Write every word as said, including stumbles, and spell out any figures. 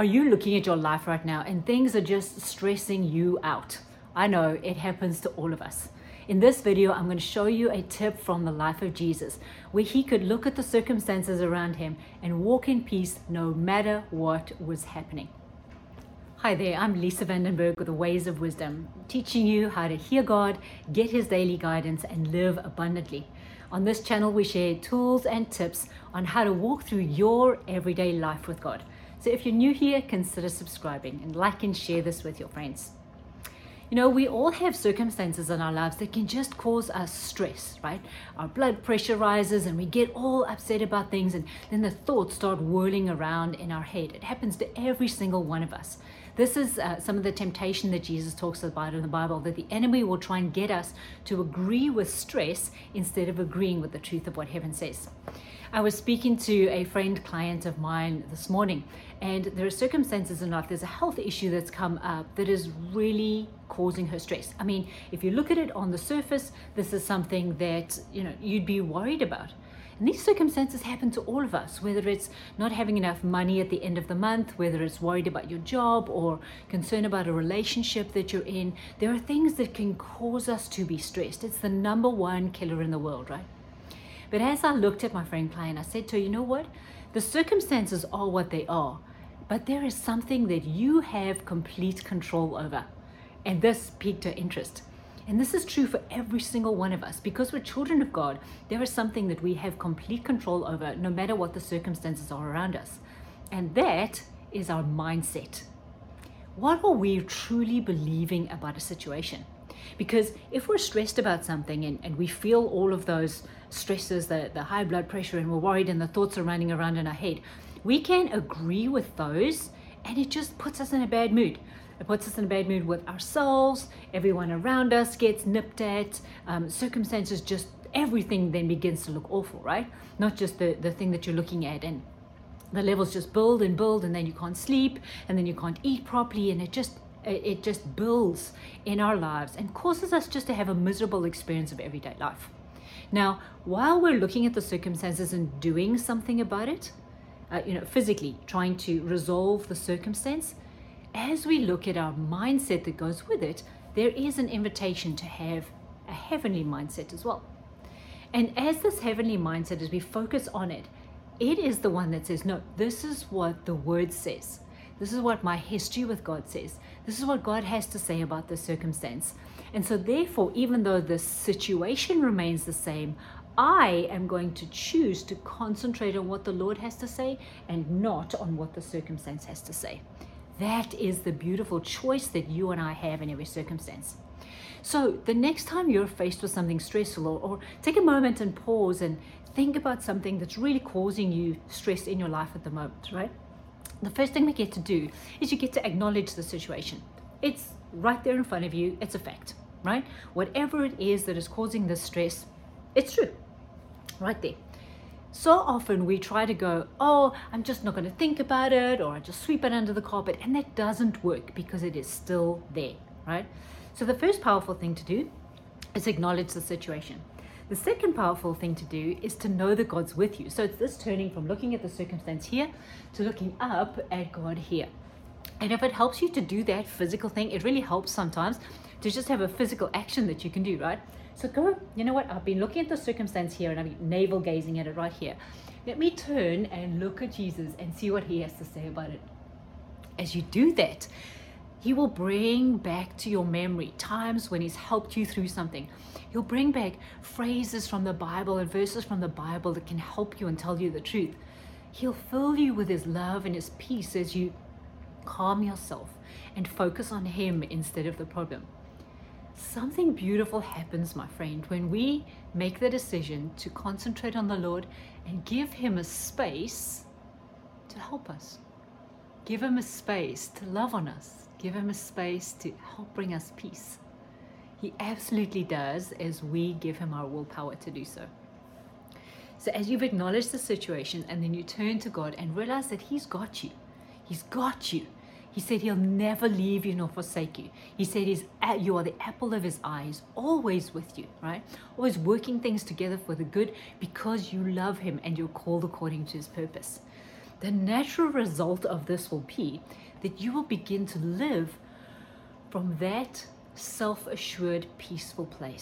are you looking at your life right now and things are just stressing you out? I know it happens to all of us. In this video, I'm going to show you a tip from the life of Jesus, where he could look at the circumstances around him and walk in peace no matter what was happening. Hi there, I'm Lisa Vandenberg with the Ways of Wisdom, teaching you how to hear God, get his daily guidance, and live abundantly. On this channel, we share tools and tips on how to walk through your everyday life with God. So if you're new here, consider subscribing and like and share this with your friends. You know, we all have circumstances in our lives that can just cause us stress, right? Our blood pressure rises and we get all upset about things, and then the thoughts start whirling around in our head. It happens to every single one of us. This is uh, some of the temptation that Jesus talks about in the Bible, that the enemy will try and get us to agree with stress instead of agreeing with the truth of what heaven says. I was speaking to a friend client of mine this morning, and there are circumstances in life. There's a health issue that's come up that is really causing her stress. I mean, if you look at it on the surface, this is something that, you know, you'd be worried about. And these circumstances happen to all of us, whether it's not having enough money at the end of the month, whether it's worried about your job or concern about a relationship that you're in. There are things that can cause us to be stressed. It's the number one killer in the world, right? But as I looked at my friend Klein, I said to her, you know what? The circumstances are what they are, but there is something that you have complete control over. And this piqued her interest. And this is true for every single one of us. Because we're children of God, there is something that we have complete control over, no matter what the circumstances are around us. And that is our mindset. What are we truly believing about a situation? Because if we're stressed about something and, and we feel all of those stresses, the, the high blood pressure, and we're worried and the thoughts are running around in our head, we can agree with those and it just puts us in a bad mood. It puts us in a bad mood with ourselves, everyone around us gets nipped at, um, circumstances, just everything then begins to look awful, right? Not just the, the thing that you're looking at, and the levels just build and build, and then you can't sleep, and then you can't eat properly, and it just, it just builds in our lives and causes us just to have a miserable experience of everyday life. Now, while we're looking at the circumstances and doing something about it, uh, you know, physically trying to resolve the circumstance, as we look at our mindset that goes with it, there is an invitation to have a heavenly mindset as well. And as this heavenly mindset, as we focus on it, it is the one that says, no, this is what the Word says. This is what my history with God says. This is what God has to say about this circumstance. And so therefore, even though the situation remains the same, I am going to choose to concentrate on what the Lord has to say and not on what the circumstance has to say. That is the beautiful choice that you and I have in every circumstance. So the next time you're faced with something stressful, or, or take a moment and pause and think about something that's really causing you stress in your life at the moment, right? The first thing we get to do is you get to acknowledge the situation. It's right there in front of you. It's a fact, right? Whatever it is that is causing this stress, it's true, right there. So often we try to go, oh, I'm just not going to think about it, or I just sweep it under the carpet. And that doesn't work because it is still there, right? So the first powerful thing to do is acknowledge the situation. The second powerful thing to do is to know that God's with you. So it's this turning from looking at the circumstance here to looking up at God here. And if it helps you to do that physical thing, it really helps sometimes to just have a physical action that you can do, right? So go, you know what, I've been looking at the circumstance here and I've been navel gazing at it right here. Let me turn and look at Jesus and see what he has to say about it. As you do that, he will bring back to your memory times when he's helped you through something. He'll bring back phrases from the Bible and verses from the Bible that can help you and tell you the truth. He'll fill you with his love and his peace as you calm yourself and focus on him instead of the problem. Something beautiful happens, my friend, when we make the decision to concentrate on the Lord and give him a space to help us. Give him a space to love on us. Give him a space to help bring us peace. He absolutely does, as we give him our willpower to do so. So as you've acknowledged the situation, and then you turn to God and realize that he's got you. He's got you. He said he'll never leave you nor forsake you. He said he's at, you are the apple of his eye. He's always with you, right? Always working things together for the good because you love him and you're called according to his purpose. the natural result of this will be that you will begin to live from that self-assured, peaceful place.